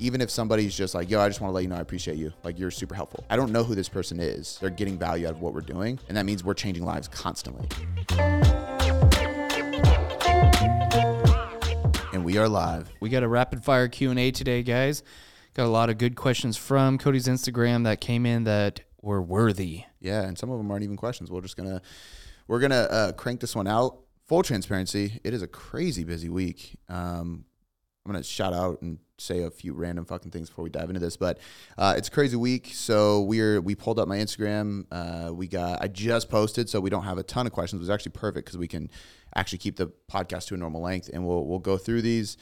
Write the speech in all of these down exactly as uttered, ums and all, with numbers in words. even if somebody's just like, yo, I just want to let you know I appreciate you. Like, you're super helpful. I don't know who this person is. They're getting value out of what we're doing. And that means we're changing lives constantly. And we are live. We got a rapid fire Q and A today, guys. Got a lot of good questions from Cody's Instagram that came in that were worthy. Yeah, and some of them aren't even questions. We're just going to, we're going to uh, crank this one out. Full transparency, it is a crazy busy week. Um, I'm going to shout out and say a few random fucking things before we dive into this, but uh, it's a crazy week. So we're, we pulled up my Instagram. Uh, we got, I just posted, so we don't have a ton of questions. It was actually perfect because we can actually keep the podcast to a normal length, and we'll, we'll go through these.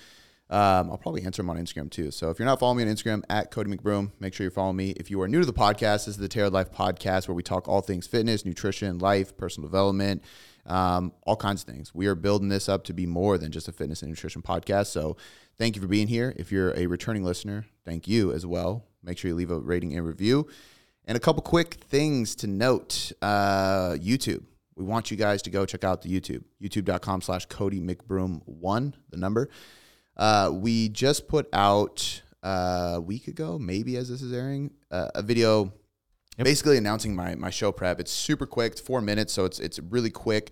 Um, I'll probably answer them on Instagram too. So if you're not following me on Instagram at Cody McBroom, make sure you're following me. If you are new to the podcast, this is the Tailored Life podcast where we talk all things fitness, nutrition, life, personal development, um, all kinds of things. We are building this up to be more than just a fitness and nutrition podcast. So thank you for being here. If you're a returning listener, thank you as well. Make sure you leave a rating and review. And a couple quick things to note, uh, YouTube. We want you guys to go check out the YouTube, youtube.com slash Cody McBroom one, the number. Uh, we just put out uh, a week ago, maybe as this is airing, uh, a video yep. basically announcing my my show prep. It's super quick. It's four minutes, so it's it's really quick,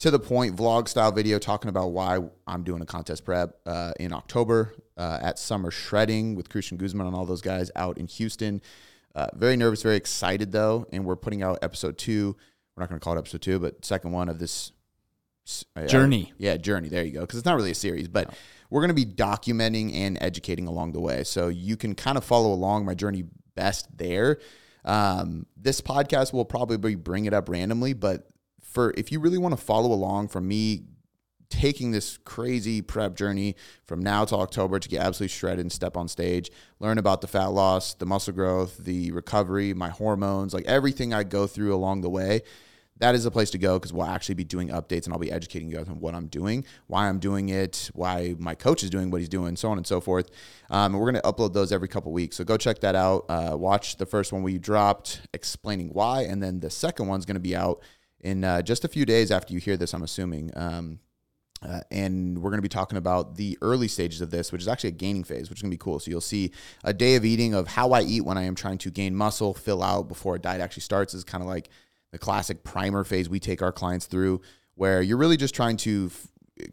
to the point, vlog-style video talking about why I'm doing a contest prep uh, in October uh, at Summer Shredding with Christian Guzman and all those guys out in Houston. Uh, very nervous, very excited, though, and we're putting out episode two. We're not going to call it episode two, but second one of this Journey. Uh, yeah, journey. There you go. Because it's not really a series, but no. We're going to be documenting and educating along the way. So you can kind of follow along my journey best there. Um, this podcast will probably bring it up randomly, but for if you really want to follow along from me taking this crazy prep journey from now to October to get absolutely shredded and step on stage, learn about the fat loss, the muscle growth, the recovery, my hormones, like everything I go through along the way, that is the place to go, because we'll actually be doing updates and I'll be educating you guys on what I'm doing, why I'm doing it, why my coach is doing what he's doing, so on and so forth. Um, and we're going to upload those every couple weeks. So go check that out. Uh, watch the first one we dropped explaining why. And then the second one's going to be out in uh, just a few days after you hear this, I'm assuming. Um, uh, and we're going to be talking about the early stages of this, which is actually a gaining phase, which is going to be cool. So you'll see a day of eating of how I eat when I am trying to gain muscle, fill out before a diet actually starts. Is kind of like the classic primer phase we take our clients through, where you're really just trying to,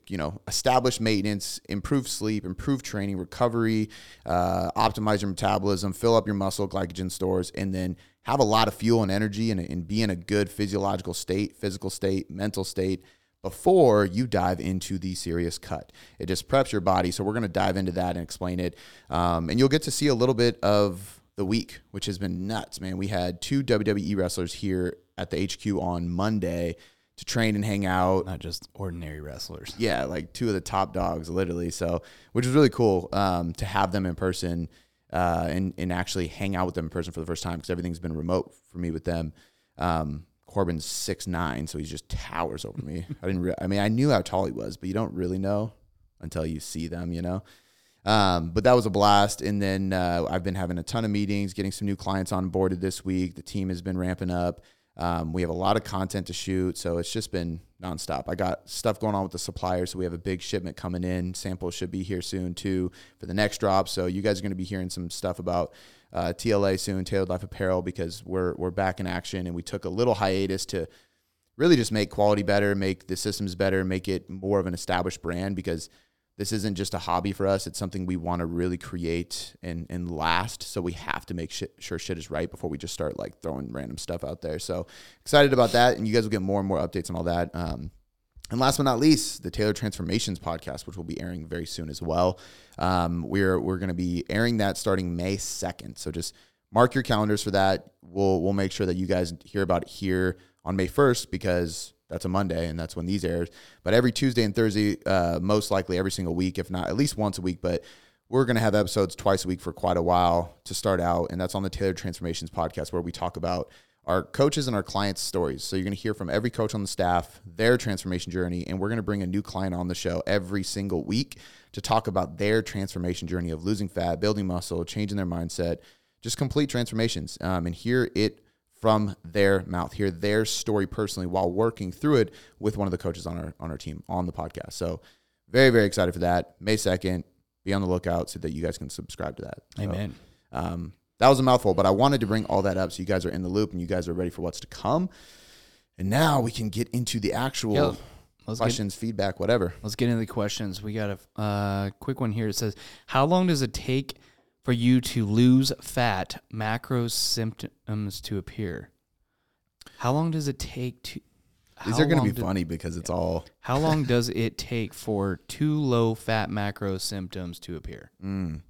you know, establish maintenance, improve sleep, improve training, recovery, uh, optimize your metabolism, fill up your muscle glycogen stores, and then have a lot of fuel and energy and, and be in a good physiological state, physical state, mental state before you dive into the serious cut. It just preps your body. So we're going to dive into that and explain it. Um, and you'll get to see a little bit of the week, which has been nuts, man. We had two W W E wrestlers here at the H Q on Monday to train and hang out. Not just ordinary wrestlers. Yeah, like two of the top dogs, literally. So, which was really cool um, to have them in person uh, and, and actually hang out with them in person for the first time, because everything's been remote for me with them. Um, Corbin's six nine, so he just towers over me. I didn't. Re- I mean, I knew how tall he was, but you don't really know until you see them, you know? Um, but that was a blast. And then uh, I've been having a ton of meetings, getting some new clients onboarded this week. The team has been ramping up. Um, we have a lot of content to shoot, so it's just been nonstop. I got stuff going on with the supplier, so we have a big shipment coming in. Samples should be here soon, too, for the next drop. So you guys are going to be hearing some stuff about uh, T L A soon, Tailored Life Apparel, because we're we're back in action, and we took a little hiatus to really just make quality better, make the systems better, make it more of an established brand, because this isn't just a hobby for us. It's something we want to really create and and last. So we have to make shit, sure shit is right before we just start like throwing random stuff out there. So excited about that. And you guys will get more and more updates on all that. Um, and last but not least, the Tailored Transformations podcast, which will be airing very soon as well. Um, we're we're going to be airing that starting May second. So just mark your calendars for that. We'll, we'll make sure that you guys hear about it here on May first, because that's a Monday, and that's when these airs. But every Tuesday and Thursday, uh, most likely every single week, if not at least once a week. But we're going to have episodes twice a week for quite a while to start out, and that's on the Tailored Transformations podcast, where we talk about our coaches and our clients' stories. So you're going to hear from every coach on the staff, their transformation journey, and we're going to bring a new client on the show every single week to talk about their transformation journey of losing fat, building muscle, changing their mindset, just complete transformations, um, and hear it from their mouth, hear their story personally while working through it with one of the coaches on our on our team on the podcast. So very, very excited for that. May second, be on the lookout so that you guys can subscribe to that. So, Amen. Um, that was a mouthful, but I wanted to bring all that up so you guys are in the loop and you guys are ready for what's to come. And now we can get into the actual Yo, let's questions, get, feedback, whatever. Let's get into the questions. We got a uh, quick one here. It says, how long does it take for you to lose fat? Macro symptoms to appear. How long does it take to... These are going to be funny because it's all... How long does it take for too low fat macro symptoms to appear? Mm.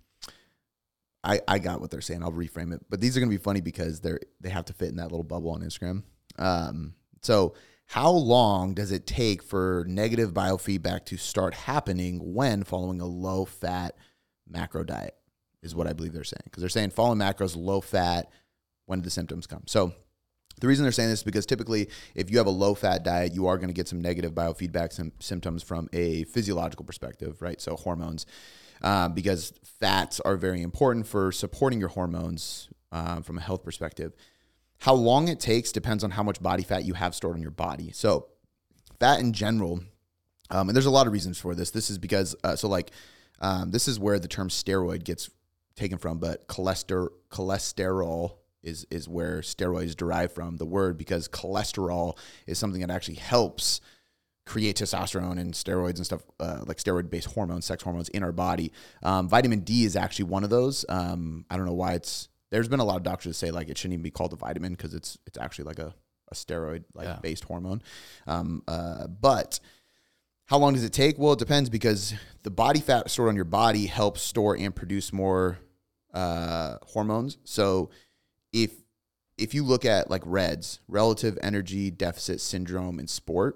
I, I got what they're saying. I'll reframe it. But these are going to be funny because they're they have to fit in that little bubble on Instagram. Um, so how long does it take for negative biofeedback to start happening when following a low-fat macro diet is what I believe they're saying. Because they're saying following macros, low-fat, when do the symptoms come? So... The reason they're saying this is because typically if you have a low-fat diet, you are going to get some negative biofeedback sim- symptoms from a physiological perspective, right? So hormones, uh, because fats are very important for supporting your hormones uh, from a health perspective. How long it takes depends on how much body fat you have stored in your body. So fat in general, um, and there's a lot of reasons for this. This is because, uh, so like, um, this is where the term steroid gets taken from, but cholesterol, cholesterol, is is where steroids derive from the word, because cholesterol is something that actually helps create testosterone and steroids and stuff, uh, like steroid-based hormones, sex hormones in our body. Um, vitamin D is actually one of those. Um, I don't know why it's, there's been a lot of doctors that say like it shouldn't even be called a vitamin because it's it's actually like a, a steroid-like yeah. based hormone. Um, uh, but how long does it take? Well, it depends because the body fat stored on your body helps store and produce more uh, hormones. So If if you look at like REDS, relative energy deficit syndrome in sport,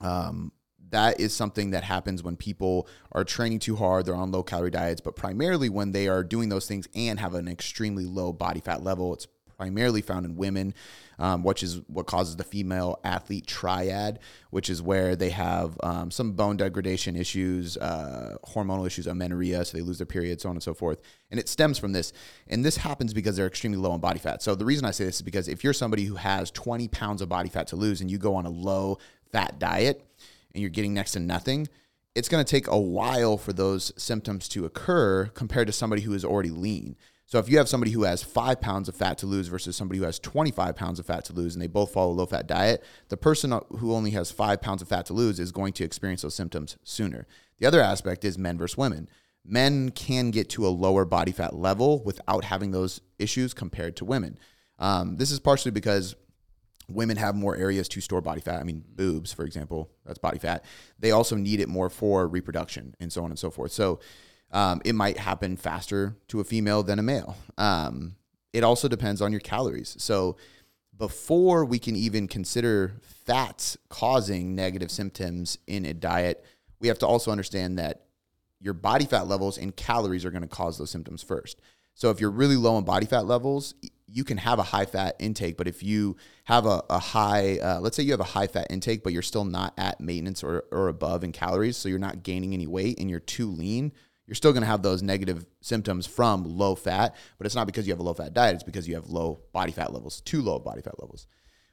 um, that is something that happens when people are training too hard, they're on low-calorie diets, but primarily when they are doing those things and have an extremely low body fat level. It's primarily found in women, um, which is what causes the female athlete triad, which is where they have um, some bone degradation issues, uh, hormonal issues, amenorrhea, so they lose their period, so on and so forth. And it stems from this. And this happens because they're extremely low on body fat. So the reason I say this is because if you're somebody who has twenty pounds of body fat to lose and you go on a low-fat diet and you're getting next to nothing, it's going to take a while for those symptoms to occur compared to somebody who is already lean. So if you have somebody who has five pounds of fat to lose versus somebody who has twenty-five pounds of fat to lose and they both follow a low-fat diet, the person who only has five pounds of fat to lose is going to experience those symptoms sooner. The other aspect is men versus women. Men can get to a lower body fat level without having those issues compared to women. Um, this is partially because women have more areas to store body fat. I mean, boobs, for example, that's body fat. They also need it more for reproduction and so on and so forth. So Um, it might happen faster to a female than a male. Um, it also depends on your calories. So before we can even consider fats causing negative symptoms in a diet, we have to also understand that your body fat levels and calories are going to cause those symptoms first. So if you're really low in body fat levels, you can have a high fat intake, but if you have a, a high, uh, let's say you have a high fat intake, but you're still not at maintenance or, or above in calories, so you're not gaining any weight and you're too lean, you're still going to have those negative symptoms from low fat, but it's not because you have a low fat diet. It's because you have low body fat levels, too low body fat levels.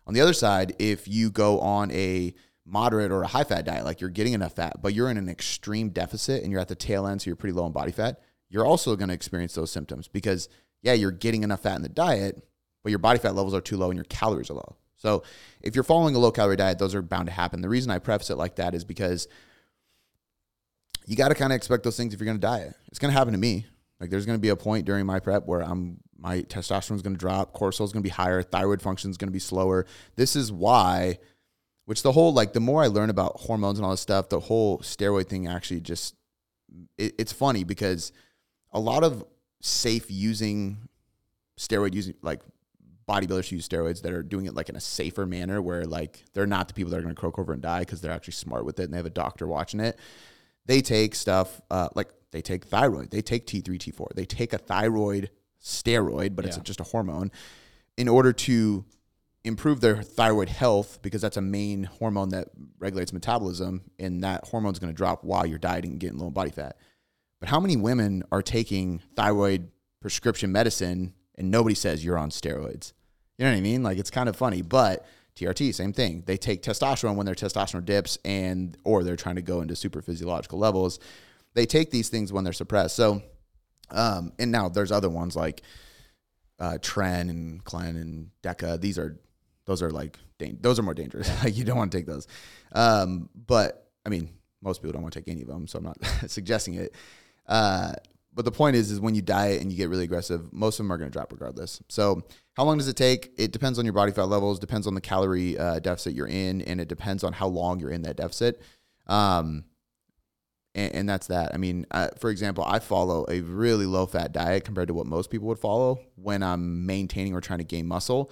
On the other side, if you go on a moderate or a high fat diet, like you're getting enough fat, but you're in an extreme deficit and you're at the tail end, so you're pretty low in body fat, you're also going to experience those symptoms because, yeah, you're getting enough fat in the diet, but your body fat levels are too low and your calories are low. So if you're following a low-calorie diet, those are bound to happen. The reason I preface it like that is because you got to kind of expect those things if you're going to diet. It's going to happen to me. Like there's going to be a point during my prep where I'm my testosterone's going to drop, cortisol's going to be higher, thyroid function's going to be slower. This is why, which the whole like the more I learn about hormones and all this stuff, the whole steroid thing actually just it, it's funny because a lot of safe using steroid using like bodybuilders use steroids that are doing it like in a safer manner where like they're not the people that are going to croak over and die because they're actually smart with it and they have a doctor watching it. They take stuff uh, like they take thyroid, they take T three, T four, they take a thyroid steroid, but yeah. it's just a hormone in order to improve their thyroid health because that's a main hormone that regulates metabolism and that hormone's going to drop while you're dieting and getting low body fat. But how many women are taking thyroid prescription medicine and nobody says you're on steroids? You know what I mean? Like it's kind of funny, but T R T, same thing. They take testosterone when their testosterone dips and or they're trying to go into super physiological levels. they take these things when they're suppressed. So, um, and now there's other ones like uh, Tren and Clen and Deca. These are, those are like, dang, those are more dangerous. Like, you don't want to take those. Um, but I mean, most people don't want to take any of them, so I'm not suggesting it. Uh, but the point is, is when you diet and you get really aggressive, most of them are going to drop regardless. So how long does it take? It depends on your body fat levels, depends on the calorie uh, deficit you're in, and it depends on how long you're in that deficit. Um, and, and that's that. I mean, uh, for example, I follow a really low-fat diet compared to what most people would follow when I'm maintaining or trying to gain muscle,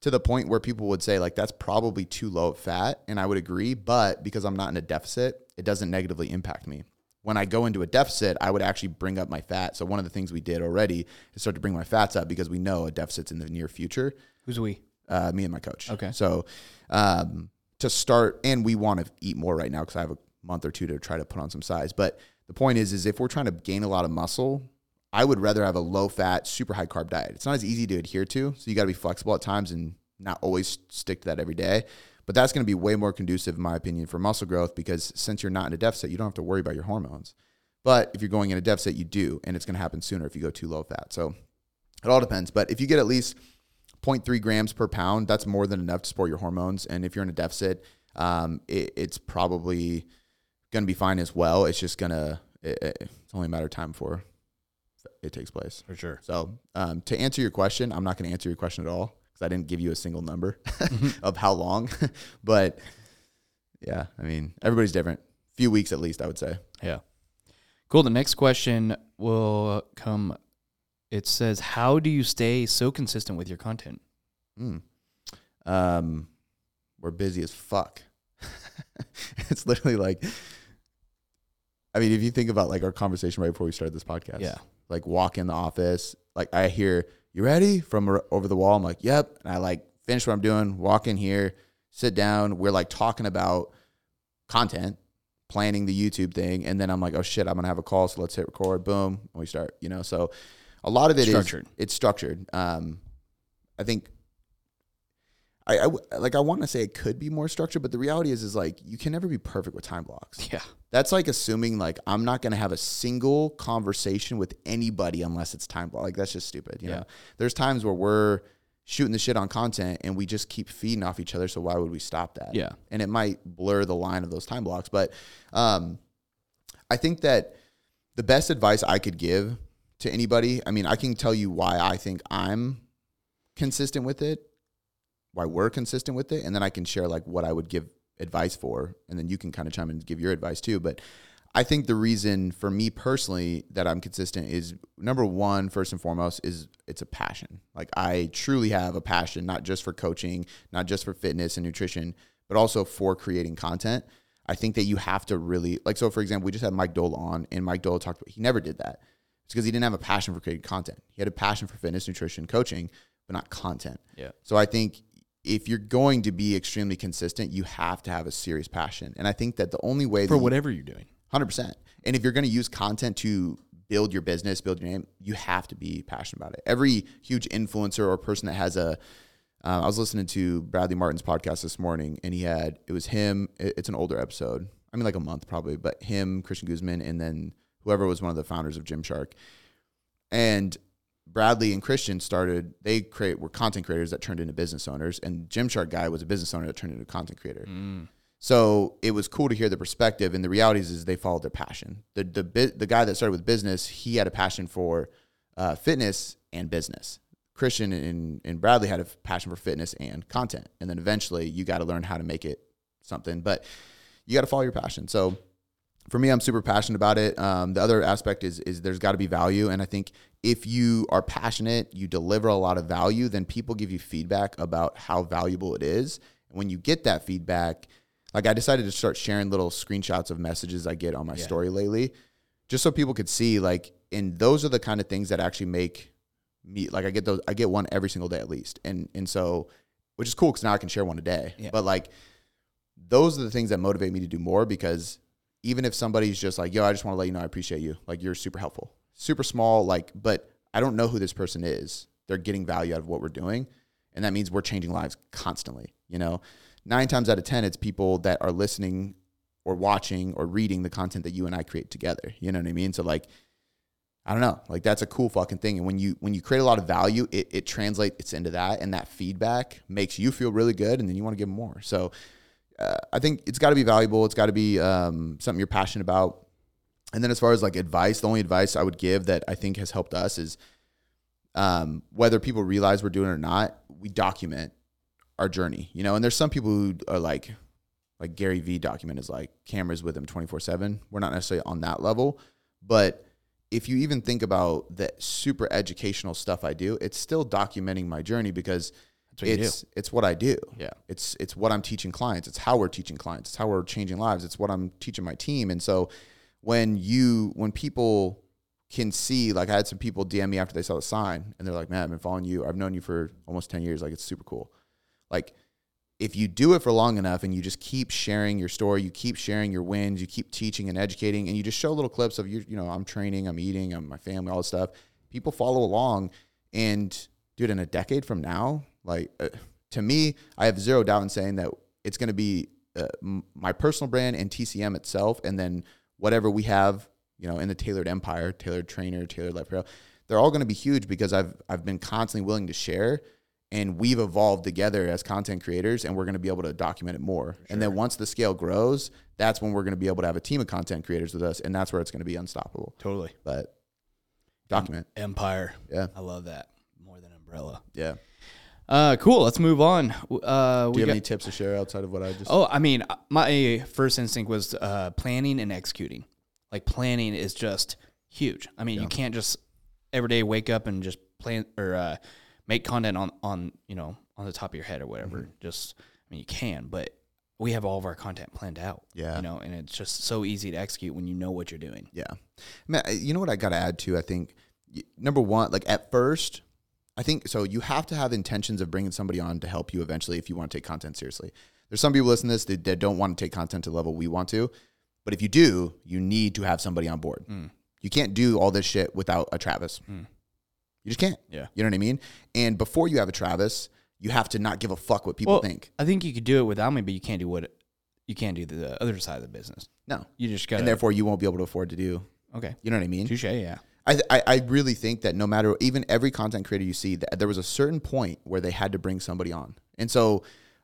to the point where people would say, like, that's probably too low of fat, and I would agree, but because I'm not in a deficit, it doesn't negatively impact me. When I go into a deficit, I would actually bring up my fat. So one of the things we did already is start to bring my fats up, because we know a deficit's in the near future. Who's we? Uh, me and my coach. Okay. So um, to start, and we want to eat more right now because I have a month or two to try to put on some size. But the point is, is if we're trying to gain a lot of muscle, I would rather have a low-fat, super high-carb diet. It's not as easy to adhere to, so you got to be flexible at times and not always stick to that every day. But that's going to be way more conducive, in my opinion, for muscle growth, because since you're not in a deficit, you don't have to worry about your hormones. But if you're going in a deficit, you do, and it's going to happen sooner if you go too low-fat. So it all depends. But if you get at least zero point three grams per pound, that's more than enough to support your hormones. And if you're in a deficit, um, it, it's probably going to be fine as well. It's just going to it, – it's only a matter of time before it takes place. For sure. So um, to answer your question, I'm not going to answer your question at all, because I didn't give you a single number of how long. But yeah, I mean, everybody's different. A few weeks at least, I would say. Yeah. Cool. The next question will come. It says, how do you stay so consistent with your content? Mm. Um, we're busy as fuck. It's literally like, I mean, if you think about like our conversation right before we started this podcast. Yeah. Like, walk in the office, like I hear, you ready? From over the wall. I'm like, yep. And I like finish what I'm doing, walk in here, sit down. We're like talking about content, planning the YouTube thing. And then I'm like, oh shit, I'm going to have a call. So let's hit record. Boom. And we start, you know? So a lot of it structured. Is it's structured. Um, I think I, I like, I want to say it could be more structured, but the reality is, is like, you can never be perfect with time blocks. Yeah. That's like assuming like, I'm not going to have a single conversation with anybody unless it's time block. Like, that's just stupid. You yeah. know, there's times where we're shooting the shit on content and we just keep feeding off each other. So why would we stop that? Yeah. And it might blur the line of those time blocks. But, um, I think that the best advice I could give to anybody, I mean, I can tell you why I think I'm consistent with it, why we're consistent with it, and then I can share like what I would give advice for, and then you can kind of chime in and give your advice too. But I think the reason for me personally that I'm consistent is, number one, first and foremost, is it's a passion. Like, I truly have a passion, not just for coaching, not just for fitness and nutrition, but also for creating content. I think that you have to really, like, so for example, we just had Mike Doehla on, and Mike Doehla talked about, he never did that. It's because he didn't have a passion for creating content. He had a passion for fitness, nutrition, coaching, but not content. Yeah. So I think if you're going to be extremely consistent, you have to have a serious passion. And I think that the only way... For whatever you're doing. one hundred percent. And if you're going to use content to build your business, build your name, you have to be passionate about it. Every huge influencer or person that has a... Uh, I was listening to Bradley Martin's podcast this morning, and he had... It was him. It's an older episode. I mean, like a month probably. But him, Christian Guzman, and then whoever was one of the founders of Gymshark. And... Bradley and Christian started, they create were content creators that turned into business owners, and Gymshark guy was a business owner that turned into a content creator. Mm. So it was cool to hear the perspective, and the reality is, is they followed their passion. The, the the guy that started with business, he had a passion for uh, fitness and business. Christian and, and Bradley had a passion for fitness and content. And then eventually you got to learn how to make it something, but you got to follow your passion. So for me, I'm super passionate about it. Um, the other aspect is is there's got to be value. And I think if you are passionate, you deliver a lot of value, then people give you feedback about how valuable it is. And when you get that feedback, like I decided to start sharing little screenshots of messages I get on my yeah. story lately, just so people could see, like, and those are the kind of things that actually make me, like I get those, I get one every single day at least. And, and so, which is cool because now I can share one a day. Yeah. But like, those are the things that motivate me to do more, because even if somebody's just like, yo, I just want to let you know I appreciate you. Like, you're super helpful. Super small, like, but I don't know who this person is. They're getting value out of what we're doing. And that means we're changing lives constantly, you know? Nine times out of ten, it's people that are listening or watching or reading the content that you and I create together. You know what I mean? So like, I don't know, like that's a cool fucking thing. And when you, when you create a lot of value, it, it translates into that. And that feedback makes you feel really good. And then you want to give more. So uh, I think it's gotta be valuable. It's gotta be um, something you're passionate about. And then as far as like advice, the only advice I would give that I think has helped us is um, whether people realize we're doing it or not, we document our journey, you know? And there's some people who are like, like Gary Vee document is like cameras with him twenty-four seven. We're not necessarily on that level, but if you even think about that super educational stuff I do, it's still documenting my journey because it's it's what I do. Yeah. It's it's what I'm teaching clients. It's how we're teaching clients. It's how we're changing lives. It's what I'm teaching my team. And so when you when people can see, like I had some people D M me after they saw the sign and they're like, man, I've been following you. I've known you for almost ten years. Like it's super cool. Like if you do it for long enough and you just keep sharing your story, you keep sharing your wins, you keep teaching and educating, and you just show little clips of you, you know, I'm training, I'm eating, I'm my family, all this stuff. People follow along. And dude, in a decade from now, like uh, to me, I have zero doubt in saying that it's going to be uh, m- my personal brand and T C M itself. And then whatever we have, you know, in the Tailored Empire, Tailored Trainer, Tailored Life Apparel, they're all going to be huge because I've, I've been constantly willing to share. And we've evolved together as content creators, and we're going to be able to document it more. Sure. And then once the scale grows, that's when we're going to be able to have a team of content creators with us, and that's where it's going to be unstoppable. Totally. But document. Empire. Yeah. I love that. More than umbrella. Yeah. Uh, cool. Let's move on. Uh, Do you we have got, any tips to share outside of what I just Oh, I mean, my first instinct was uh, planning and executing. Like, planning is just huge. I mean, yeah. You can't just every day wake up and just plan or uh, – make content on, on, you know, on the top of your head or whatever. Mm-hmm. Just, I mean, you can, but we have all of our content planned out. Yeah. You know, and it's just so easy to execute when you know what you're doing. Yeah. Man, you know what I got to add to, I think, number one, like at first, I think, so you have to have intentions of bringing somebody on to help you eventually if you want to take content seriously. There's some people listening to this that, that don't want to take content to the level we want to, but if you do, you need to have somebody on board. Mm. You can't do all this shit without a Travis. Mm. You just can't. Yeah. You know what I mean? And before you have a Travis, you have to not give a fuck what people well, think. I think you could do it without me, but you can't do what you can't do the other side of the business. No. You just got to. And therefore you won't be able to afford to do. Okay. You know what I mean? Touche, yeah. I, I I really think that no matter, even every content creator you see, that there was a certain point where they had to bring somebody on. And so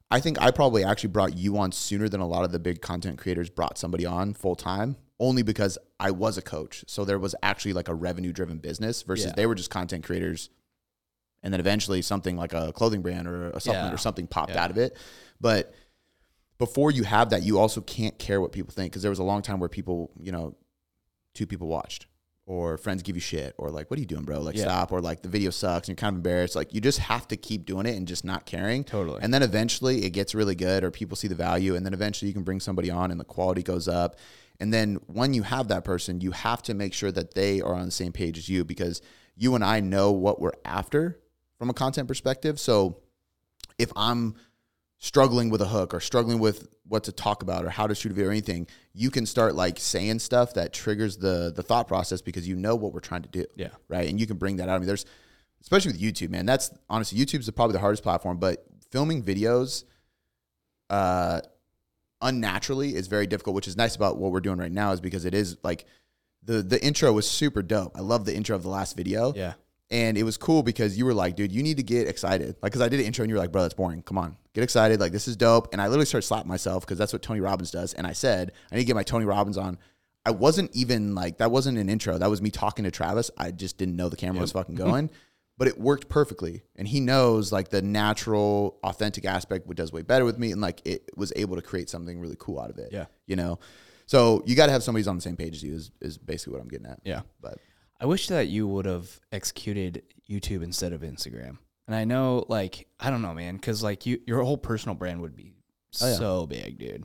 I think I probably actually brought you on sooner than a lot of the big content creators brought somebody on full time. Only because I was a coach. So there was actually like a revenue driven business versus yeah. They were just content creators. And then eventually something like a clothing brand or a supplement yeah. or something popped yeah. out of it. But before you have that, you also can't care what people think. Cause there was a long time where people, you know, two people watched or friends give you shit or like, what are you doing, bro? Like yeah. stop. Or like the video sucks and you're kind of embarrassed. Like you just have to keep doing it and just not caring. Totally. And then eventually it gets really good or people see the value. And then eventually you can bring somebody on and the quality goes up. And then when you have that person, you have to make sure that they are on the same page as you because you and I know what we're after from a content perspective. So if I'm struggling with a hook or struggling with what to talk about or how to shoot a video or anything, you can start like saying stuff that triggers the the thought process because you know what we're trying to do. Yeah. Right. And you can bring that out. I mean, there's, especially with YouTube, man, that's honestly, YouTube's probably the hardest platform, but filming videos, uh, unnaturally is very difficult, which is nice about what we're doing right now is because it is like the, the intro was super dope. I love the intro of the last video. Yeah. And it was cool because you were like, dude, you need to get excited. Like, cause I did an intro and you were like, bro, that's boring. Come on, get excited. Like this is dope. And I literally started slapping myself cause that's what Tony Robbins does. And I said, I need to get my Tony Robbins on. I wasn't even like, that wasn't an intro. That was me talking to Travis. I just didn't know the camera yep. was fucking going, but it worked perfectly. And he knows like the natural, authentic aspect, which does way better with me. And like, it was able to create something really cool out of it. Yeah. You know? So you got to have somebody on the same page as you is, is basically what I'm getting at. Yeah. But I wish that you would have executed YouTube instead of Instagram. And I know like, I don't know, man. Cause like you, your whole personal brand would be oh, yeah. so big, dude.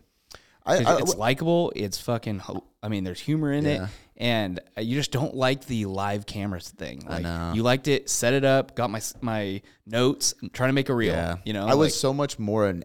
I, I, it's likable. It's fucking, I mean, there's humor in yeah. it. And you just don't like the live cameras thing. Like, I know. You liked it, set it up, got my my notes, and trying to make a reel. Yeah. You know, I like, was so much more an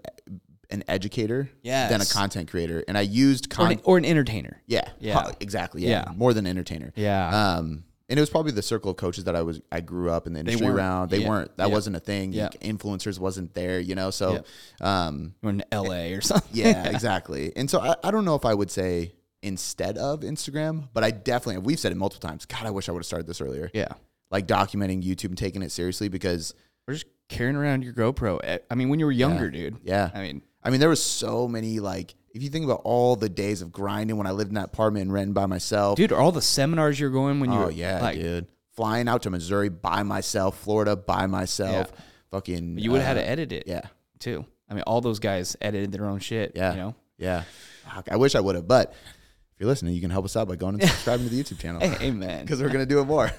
an educator yes. than a content creator, and I used con- or, an, or an entertainer. Yeah, yeah, exactly. Yeah, yeah. More than entertainer. Yeah. Um, and it was probably the circle of coaches that I was I grew up in the industry they around. They yeah. weren't. That yeah. wasn't a thing. Yeah. Influencers wasn't there, you know. So, yeah. um, we're in L A or something. Yeah, exactly. And so I, I don't know if I would say instead of Instagram, but I definitely, we've said it multiple times. God, I wish I would have started this earlier. Yeah. Like documenting YouTube and taking it seriously, because we're just carrying around your GoPro. I mean, when you were younger, yeah. dude. Yeah. I mean, I mean, there was so many, like, if you think about all the days of grinding when I lived in that apartment and renting by myself. Dude, or all the seminars you're going when you oh, were, yeah, like, dude. Flying out to Missouri by myself, Florida by myself. Yeah. Fucking. You would have uh, had to edit it. Yeah. Too. I mean, all those guys edited their own shit. Yeah. You know? Yeah. I wish I would have, but if you're listening, you can help us out by going and subscribing to the YouTube channel. Hey, amen. Because we're going to do it more.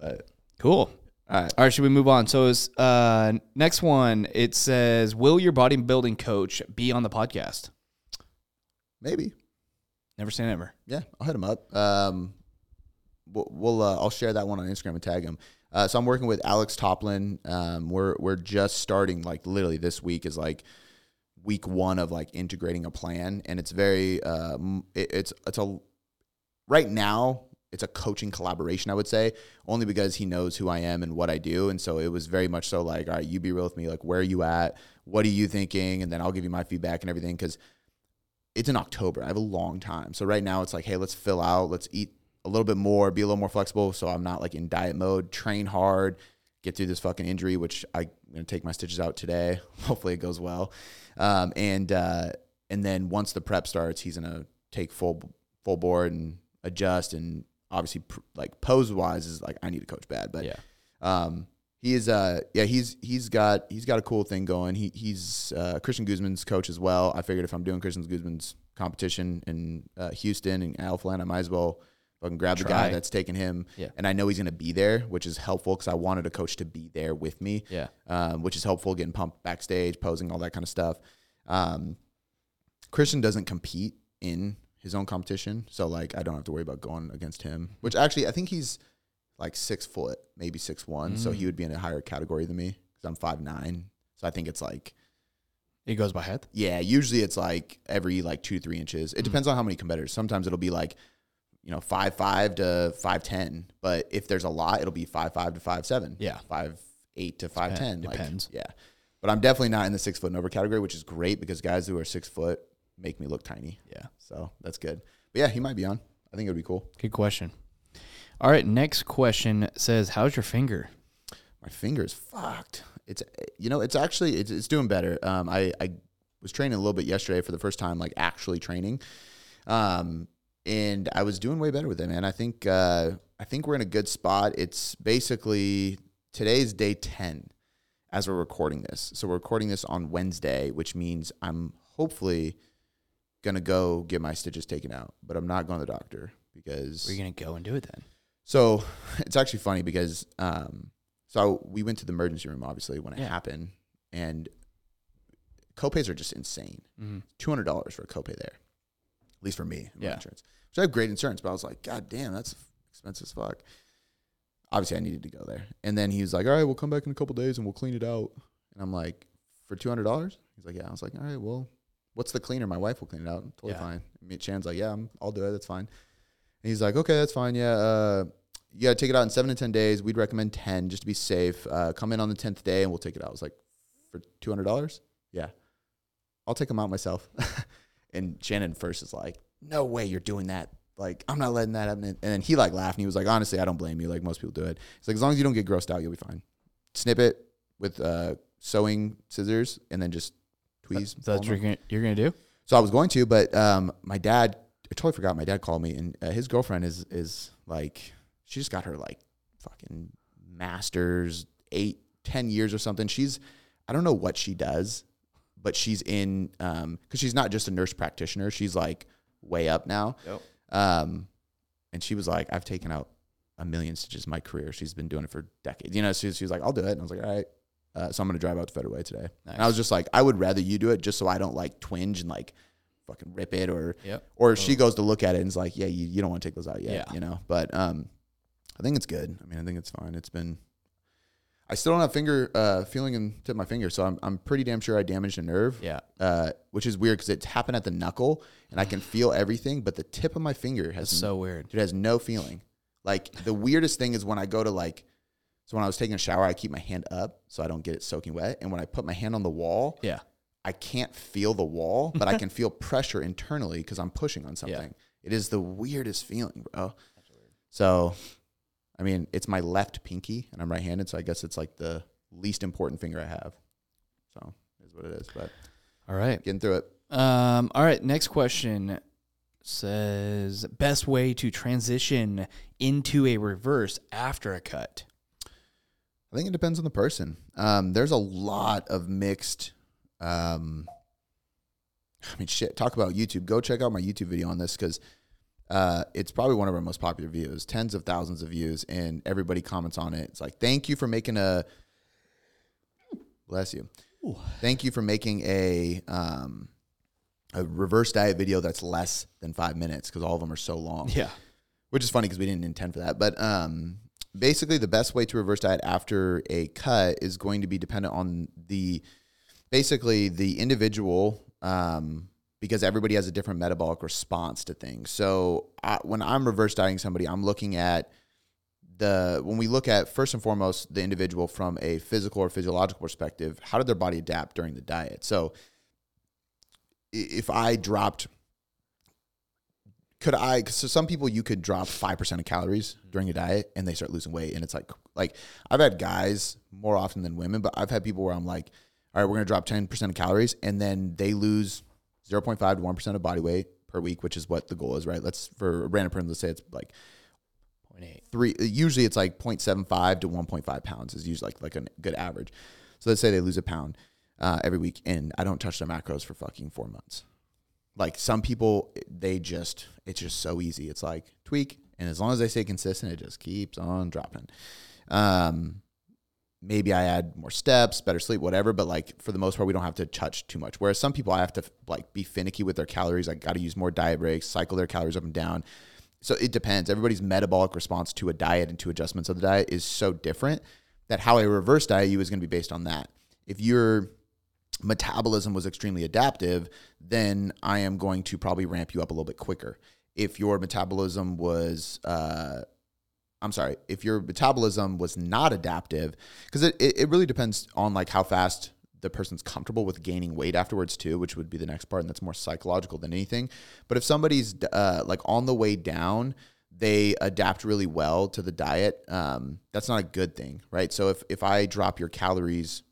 But. Cool. All right. All right. Should we move on? So is, uh, next one, it says, will your bodybuilding coach be on the podcast? Maybe. Never say never. Yeah. I'll hit him up. Um, we'll, we'll uh, I'll share that one on Instagram and tag him. Uh, so I'm working with Alex Toplin. Um, we're, we're just starting, like, literally this week is like week one of like integrating a plan. And it's very, um, it, it's, it's a, right now, it's a coaching collaboration, I would say, only because he knows who I am and what I do. And so it was very much so like, all right, you be real with me. Like, where are you at? What are you thinking? And then I'll give you my feedback and everything. Cause it's in October. I have a long time. So right now it's like, hey, let's fill out, let's eat a little bit more, be a little more flexible. So I'm not like in diet mode, train hard, get through this fucking injury, which I'm going to take my stitches out today. Hopefully it goes well. Um, and, uh, and then once the prep starts, he's going to take full, full board and adjust, and obviously, like, pose wise is like, I need a coach bad, but yeah. um, he is, uh, yeah, he's, he's got, he's got a cool thing going. He he's uh, Christian Guzman's coach as well. I figured if I'm doing Christian Guzman's competition in uh, Houston and Alphaland, I might as well fucking grab Try. the guy that's taking him. Yeah. And I know he's going to be there, which is helpful, cause I wanted a coach to be there with me. Yeah. Um, which is helpful, getting pumped backstage, posing, all that kind of stuff. Um, Christian doesn't compete in his own competition. So, like, I don't have to worry about going against him, which actually, I think he's like six foot, maybe six one. Mm. So he would be in a higher category than me, because I'm five nine. So I think it's like, it goes by height. Yeah. Usually it's like every like two, three inches. It mm. depends on how many competitors. Sometimes it'll be like, you know, five, five to five, ten. But if there's a lot, it'll be five, five to five, seven. Yeah. Five, eight to five, Depend- ten. Depends. Like, yeah. But I'm definitely not in the six foot and over category, which is great, because guys who are six foot make me look tiny. Yeah. So that's good. But yeah, he might be on. I think it would be cool. Good question. All right. Next question says, how's your finger? My finger is fucked. It's, you know, it's actually, it's, it's doing better. Um, I, I was training a little bit yesterday for the first time, like actually training. Um, and I was doing way better with it, man. I think, uh, I think we're in a good spot. It's basically, today's day ten as we're recording this. So we're recording this on Wednesday, which means I'm hopefully going to go get my stitches taken out, but I'm not going to the doctor, because we're going to go and do it then. So it's actually funny, because, um, so we went to the emergency room, obviously, when it yeah. happened, and copays are just insane. Mm-hmm. two hundred dollars for a copay there, at least for me, yeah. my insurance, which I have great insurance, but I was like, God damn, that's expensive as fuck. Obviously I needed to go there. And then he was like, all right, we'll come back in a couple days and we'll clean it out. And I'm like, for two hundred dollars? He's like, yeah. I was like, all right, well, what's the cleaner? My wife will clean it out. I'm totally yeah. fine. I mean, Chan's like, yeah, I'm, I'll do it. That's fine. And he's like, okay, that's fine. Yeah. Uh, you got to take it out in seven to ten days. We'd recommend ten just to be safe. Uh, come in on the tenth day and we'll take it out. I was like, for two hundred dollars? Yeah. I'll take them out myself. And Shannon first is like, no way you're doing that. Like, I'm not letting that happen. And then he like laughed and he was like, honestly, I don't blame you. Like, most people do it. He's like, as long as you don't get grossed out, you'll be fine. Snip it with uh, sewing scissors and then just Please, so that's what you're gonna, you're gonna do. So I was going to, but um, my dad, I totally forgot. My dad called me, and uh, his girlfriend is is like, she just got her like fucking master's eight, ten years or something. She's, I don't know what she does, but she's in um, because she's not just a nurse practitioner. She's like way up now. Yep. Um, and she was like, I've taken out a million stitches in my career. She's been doing it for decades. You know, she, she was like, I'll do it, and I was like, all right. Uh, so I'm going to drive out to Federal Way today. Nice. And I was just like, I would rather you do it just so I don't like twinge and like fucking rip it or, yep. or oh. she goes to look at it and is like, yeah, you, you don't want to take those out yet, yeah. you know? But, um, I think it's good. I mean, I think it's fine. It's been, I still don't have finger, uh, feeling in tip of my finger. So I'm, I'm pretty damn sure I damaged a nerve. Yeah. Uh, which is weird, cause it's happened at the knuckle and I can feel everything, but the tip of my finger has, That's so weird. It has no feeling. Like the weirdest thing is when I go to like, so when I was taking a shower, I keep my hand up so I don't get it soaking wet. And when I put my hand on the wall, yeah, I can't feel the wall, but I can feel pressure internally because I'm pushing on something. Yeah. It is the weirdest feeling, bro. That's weird. So, I mean, it's my left pinky and I'm right-handed, so I guess it's like the least important finger I have. So, is what it is. But all right, getting through it. Um, all right, next question says, best way to transition into a reverse after a cut? I think it depends on the person. Um, there's a lot of mixed, um, I mean, shit, talk about YouTube. Go check out my YouTube video on this because uh, it's probably one of our most popular views, tens of thousands of views, and everybody comments on it. It's like, thank you for making a, bless you. Ooh. Thank you for making a um, a reverse diet video that's less than five minutes because all of them are so long. Yeah, which is funny because we didn't intend for that. But um, basically, the best way to reverse diet after a cut is going to be dependent on the basically the individual um, because everybody has a different metabolic response to things. So I, when I'm reverse dieting somebody, I'm looking at The, when we look at, first and foremost, the individual from a physical or physiological perspective, how did their body adapt during the diet? So if I dropped, could I, so some people you could drop five percent of calories during a diet and they start losing weight. And it's like, like I've had guys more often than women, but I've had people where I'm like, all right, we're going to drop ten percent of calories. And then they lose zero point five to one percent of body weight per week, which is what the goal is, right? Let's, for a random person, let's say it's like, Three usually it's like zero point seven five to one point five pounds is usually like, like a good average. So let's say they lose a pound uh, every week and I don't touch their macros for fucking four months. Like some people, they just, it's just so easy. It's like tweak. And as long as they stay consistent, it just keeps on dropping. Um, maybe I add more steps, better sleep, whatever. But like for the most part, we don't have to touch too much. Whereas some people I have to like be finicky with their calories. I got to use more diet breaks, cycle their calories up and down. So it depends. Everybody's metabolic response to a diet and to adjustments of the diet is so different that how I reverse diet you is going to be based on that. If your metabolism was extremely adaptive, then I am going to probably ramp you up a little bit quicker. If your metabolism was, uh, I'm sorry, if your metabolism was not adaptive, because it, it really depends on like how fast the person's comfortable with gaining weight afterwards too, which would be the next part. And that's more psychological than anything. But if somebody's uh, like on the way down, they adapt really well to the diet. Um, that's not a good thing, right? So if, if I drop your calories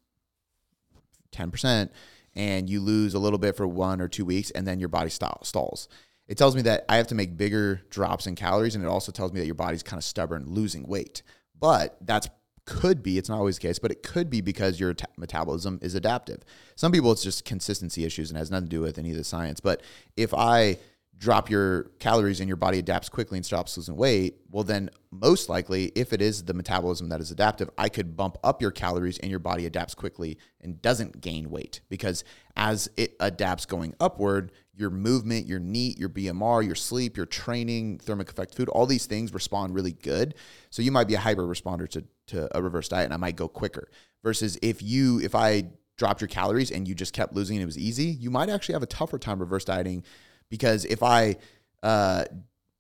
ten percent and you lose a little bit for one or two weeks and then your body st- stalls, it tells me that I have to make bigger drops in calories. And it also tells me that your body's kind of stubborn losing weight, but that's could be, it's not always the case, but it could be because your t- metabolism is adaptive. Some people, it's just consistency issues and has nothing to do with any of the science. But if I drop your calories and your body adapts quickly and stops losing weight, well then most likely, if it is the metabolism that is adaptive, I could bump up your calories and your body adapts quickly and doesn't gain weight because as it adapts going upward, your movement, your N E A T, your B M R, your sleep, your training, thermic effect food, all these things respond really good. So you might be a hyper responder to, to a reverse diet and I might go quicker versus if you, if I dropped your calories and you just kept losing and it was easy, you might actually have a tougher time reverse dieting because if I uh,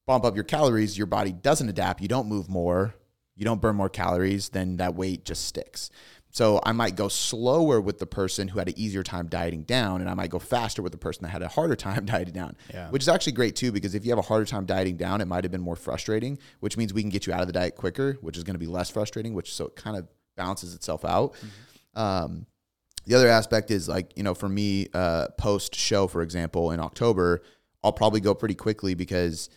bump up your calories, your body doesn't adapt, you don't move more, you don't burn more calories, then that weight just sticks. So I might go slower with the person who had an easier time dieting down, and I might go faster with the person that had a harder time dieting down, yeah. Which is actually great too, because if you have a harder time dieting down, it might have been more frustrating, which means we can get you out of the diet quicker, which is going to be less frustrating, which so it kind of balances itself out. Mm-hmm. Um, the other aspect is like, you know, for me, uh, post-show, for example, in October, I'll probably go pretty quickly because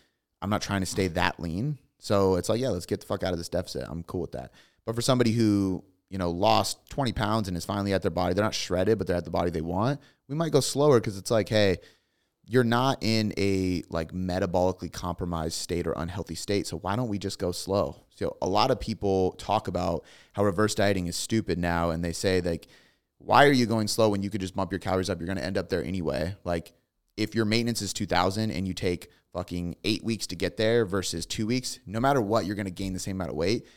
I'm not trying to stay that lean. So it's like, yeah, let's get the fuck out of this deficit. I'm cool with that. But for somebody who, you know, lost twenty pounds and is finally at their body. They're not shredded, but they're at the body they want. We might go slower because it's like, hey, you're not in a like metabolically compromised state or unhealthy state. So why don't we just go slow? So a lot of people talk about how reverse dieting is stupid now. And they say like, why are you going slow when you could just bump your calories up? You're going to end up there anyway. Like if your maintenance is two thousand and you take fucking eight weeks to get there versus two weeks, no matter what, you're going to gain the same amount of weight.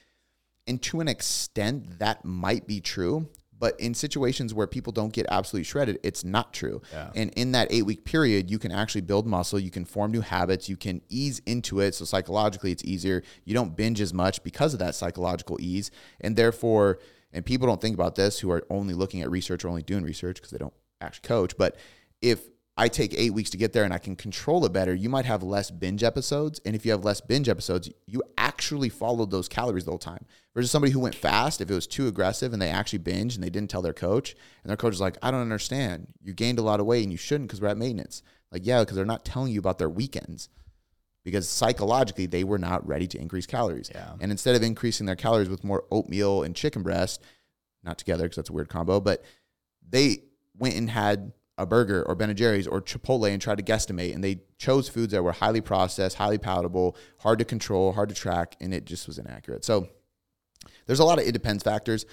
And to an extent, that might be true, But in situations where people don't get absolutely shredded, it's not true. Yeah. And in that eight-week period, you can actually build muscle. You can form new habits. You can ease into it. So psychologically, it's easier. You don't binge as much because of that psychological ease. And therefore, and people don't think about this who are only looking at research or only doing research because they don't actually coach. But if I take eight weeks to get there and I can control it better, you might have less binge episodes. And if you have less binge episodes, you actually followed those calories the whole time. Versus somebody who went fast, if it was too aggressive and they actually binged and they didn't tell their coach, and their coach is like, I don't understand. You gained a lot of weight and you shouldn't because we're at maintenance. Like, yeah, because they're not telling you about their weekends because psychologically they were not ready to increase calories. Yeah. And instead of increasing their calories with more oatmeal and chicken breast, not together because that's a weird combo, but they went and had a burger or Ben and Jerry's or Chipotle and try to guesstimate. And they chose foods that were highly processed, highly palatable, hard to control, hard to track. And it just was inaccurate. So there's a lot of it depends factors.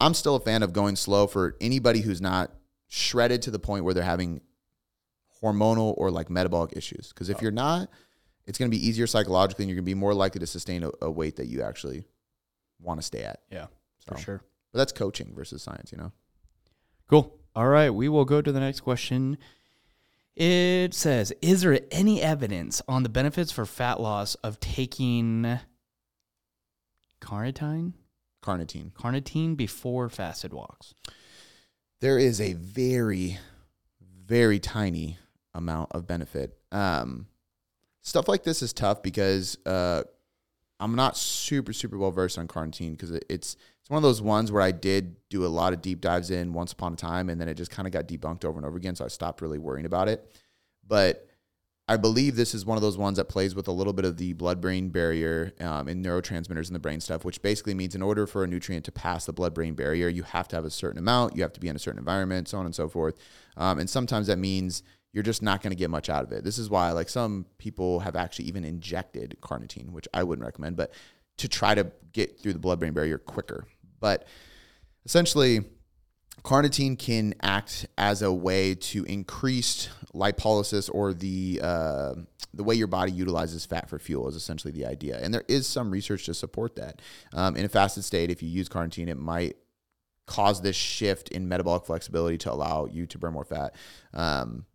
I'm still a fan of going slow for anybody who's not shredded to the point where they're having hormonal or like metabolic issues. Cause if oh. you're not, it's going to be easier psychologically and you're going to be more likely to sustain a, a weight that you actually want to stay at. Yeah, so, for sure. But that's coaching versus science, you know? Cool. All right, we will go to the next question. It says, is there any evidence on the benefits for fat loss of taking carnitine? Carnitine. Carnitine before fasted walks? There is a very, very tiny amount of benefit. Um, stuff like this is tough because uh, I'm not super, super well-versed on carnitine because it, it's... It's one of those ones where I did do a lot of deep dives in once upon a time, and then it just kind of got debunked over and over again, so I stopped really worrying about it. But I believe this is one of those ones that plays with a little bit of the blood-brain barrier um, and neurotransmitters in the brain stuff, which basically means in order for a nutrient to pass the blood-brain barrier, you have to have a certain amount, you have to be in a certain environment, so on and so forth. Um, and sometimes that means you're just not going to get much out of it. This is why like some people have actually even injected carnitine, which I wouldn't recommend, but to try to get through the blood-brain barrier quicker. But essentially, carnitine can act as a way to increase lipolysis, or the uh, the way your body utilizes fat for fuel is essentially the idea. And there is some research to support that. Um, in a fasted state, if you use carnitine, it might cause this shift in metabolic flexibility to allow you to burn more fat um,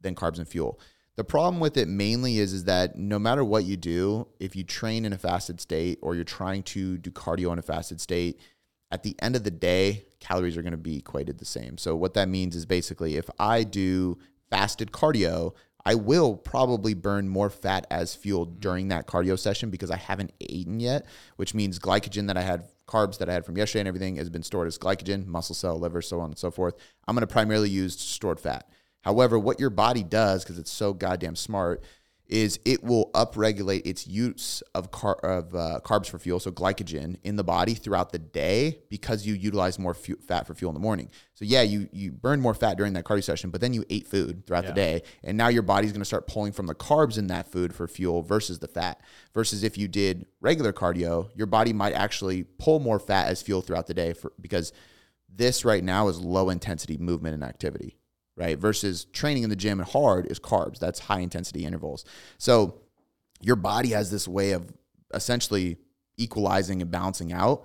than carbs and fuel. The problem with it mainly is, is that no matter what you do, if you train in a fasted state or you're trying to do cardio in a fasted state, at the end of the day, calories are going to be equated the same. So what that means is basically if I do fasted cardio, I will probably burn more fat as fuel during that cardio session because I haven't eaten yet, which means glycogen that I had, carbs that I had from yesterday and everything has been stored as glycogen, muscle cell, liver, so on and so forth. I'm going to primarily use stored fat. However, what your body does, because it's so goddamn smart, is it will upregulate its use of, car- of uh, carbs for fuel, so glycogen, in the body throughout the day because you utilize more fu- fat for fuel in the morning. So yeah, you you burn more fat during that cardio session, but then you ate food throughout yeah. the day, and now your body's going to start pulling from the carbs in that food for fuel versus the fat. Versus if you did regular cardio, your body might actually pull more fat as fuel throughout the day for, because this right now is low-intensity movement and activity. Right? Versus training in the gym and hard is carbs. That's high intensity intervals. So your body has this way of essentially equalizing and balancing out.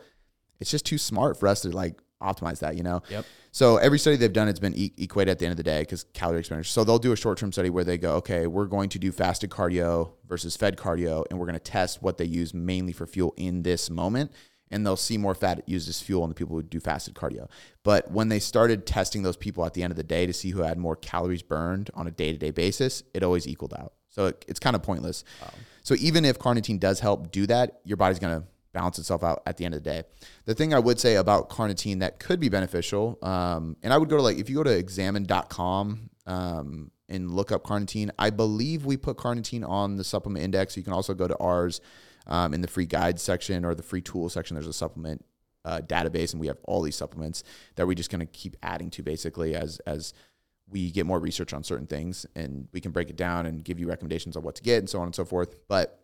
It's just too smart for us to like optimize that, you know? Yep. So every study they've done, it's been e- equated at the end of the day because calorie expenditure. So they'll do a short-term study where they go, okay, we're going to do fasted cardio versus fed cardio, and we're going to test what they use mainly for fuel in this moment. And they'll see more fat used as fuel in the people who do fasted cardio. But when they started testing those people at the end of the day to see who had more calories burned on a day-to-day basis, it always equaled out. So it, it's kind of pointless. Wow. So even if carnitine does help do that, your body's going to balance itself out at the end of the day. The thing I would say about carnitine that could be beneficial, um, and I would go to like, if you go to examine dot com um, and look up carnitine, I believe we put carnitine on the supplement index. You can also go to ours. Um, in the free guide section or the free tool section, there's a supplement uh, database, and we have all these supplements that we're just going to keep adding to basically as as we get more research on certain things, and we can break it down and give you recommendations on what to get and so on and so forth. But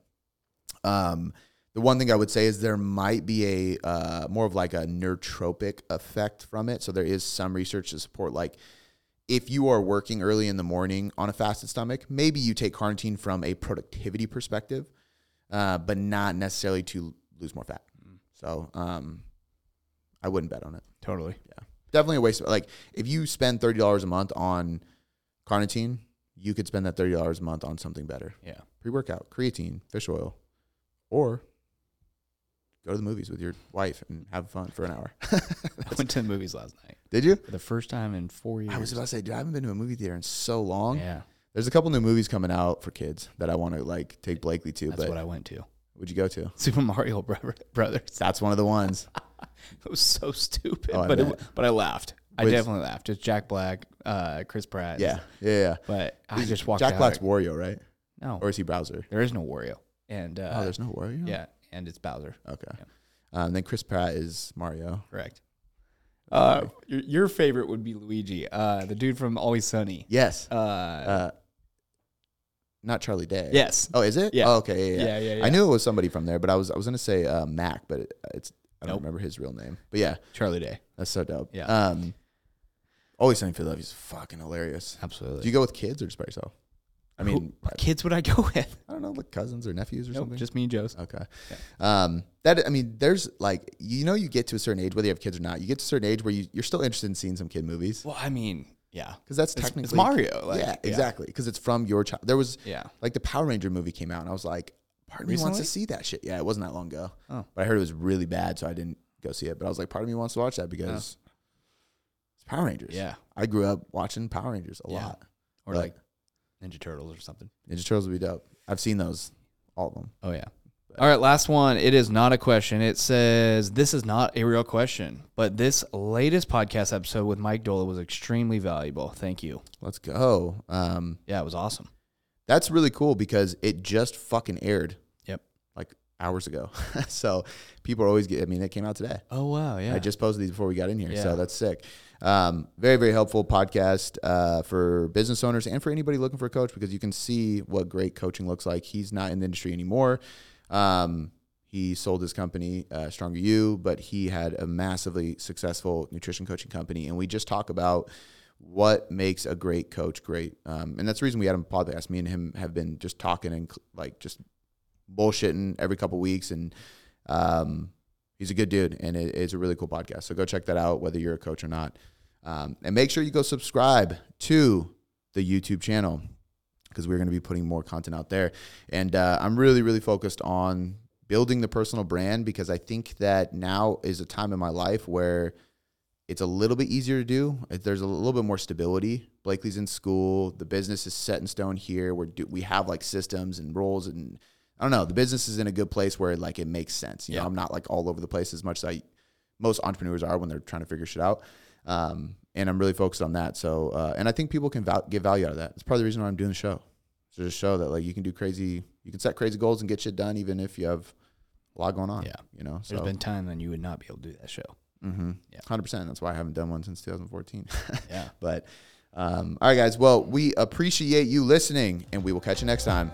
um, the one thing I would say is there might be a uh, more of like a nootropic effect from it. So there is some research to support like if you are working early in the morning on a fasted stomach, maybe you take carnitine from a productivity perspective. Uh, but not necessarily to lose more fat. So um, I wouldn't bet on it. Totally. Yeah. definitely a waste. Like, if you spend thirty dollars a month on carnitine, you could spend that thirty dollars a month on something better. Yeah. Pre-workout, creatine, fish oil, or go to the movies with your wife and have fun for an hour. I went to the movies last night. Did you? For the first time in four years. I was about to say, dude, I haven't been to a movie theater in so long. Yeah. There's a couple new movies coming out for kids that I want to, like, take Blakely to. That's but what I went to. What'd you go to? Super Mario Brothers. That's one of the ones. It was so stupid, oh, but it, but I laughed. With, I definitely laughed. It's Jack Black, uh, Chris Pratt. Yeah, yeah, yeah. But I just walked Jack out. Jack Black's Wario, right? No. Or is he Bowser? There is no Wario. And uh, oh, there's no Wario? Yeah, and it's Bowser. Okay. Yeah. Um, then Chris Pratt is Mario. Correct. Uh, your, your favorite would be Luigi, uh, the dude from Always Sunny. Yes. Uh, uh, not Charlie Day. Yes. Oh, is it? Yeah. Oh, okay. Yeah yeah. Yeah, yeah, yeah. I knew it was somebody from there, but I was I was gonna say uh, Mac, but it, it's I don't nope. remember his real name. But yeah, Charlie Day. That's so dope. Yeah. Um, Always Sunny for Love is fucking hilarious. Absolutely. Do you go with kids or just by yourself? I mean, what kids would I go with? I don't know, like cousins or nephews or nope, something. Just me and Joe's. Okay. Yeah. Um, that I mean, there's like, you know, you get to a certain age, whether you have kids or not, you get to a certain age where you, you're still interested in seeing some kid movies. Well, I mean, yeah, because that's it's, technically it's Mario. Like, yeah, yeah, exactly. Because it's from your child. There was yeah, like the Power Ranger movie came out, and I was like, part of me wants to see that shit. Yeah, it wasn't that long ago, oh. but I heard it was really bad, so I didn't go see it. But I was like, part of me wants to watch that because oh. it's Power Rangers. Yeah, I grew up watching Power Rangers a yeah. lot, or but like. Ninja Turtles or something. Ninja Turtles would be dope. I've seen those, all of them. Oh, yeah. But. All right, last one. It is not a question. It says, this is not a real question, but this latest podcast episode with Mike Doehla was extremely valuable. Thank you. Let's go. Um, yeah, it was awesome. That's really cool because it just fucking aired. Yep. Like hours ago. So people are always getting, I mean, it came out today. Oh, wow. Yeah. I just posted these before we got in here. Yeah. So that's sick. Um, very, very helpful podcast uh, for business owners and for anybody looking for a coach, because you can see what great coaching looks like. He's not in the industry anymore. Um, he sold his company, uh, Stronger You, but he had a massively successful nutrition coaching company. And we just talk about what makes a great coach great. Um, and that's the reason we had him on the podcast. Me and him have been just talking and like just bullshitting every couple of weeks. And, um, he's a good dude, and it, it's a really cool podcast. So go check that out, whether you're a coach or not. Um, and make sure you go subscribe to the YouTube channel because we're going to be putting more content out there. And uh, I'm really, really focused on building the personal brand because I think that now is a time in my life where it's a little bit easier to do. There's a little bit more stability. Blakely's in school. The business is set in stone here. We're do- we have like systems and roles and I don't know. The business is in a good place where like it makes sense. You yeah. know, I'm not like all over the place as much as I, most entrepreneurs are when they're trying to figure shit out. Um, and I'm really focused on that. So, uh, and I think people can val- get value out of that. It's part of the reason why I'm doing the show. It's just show that like you can do crazy, you can set crazy goals and get shit done even if you have a lot going on. Yeah, you know. So. There's been time when you would not be able to do that show. Mm-hmm. Yeah, one hundred percent. That's why I haven't done one since two thousand fourteen. Yeah, but um, all right, guys. Well, we appreciate you listening, and we will catch you next time.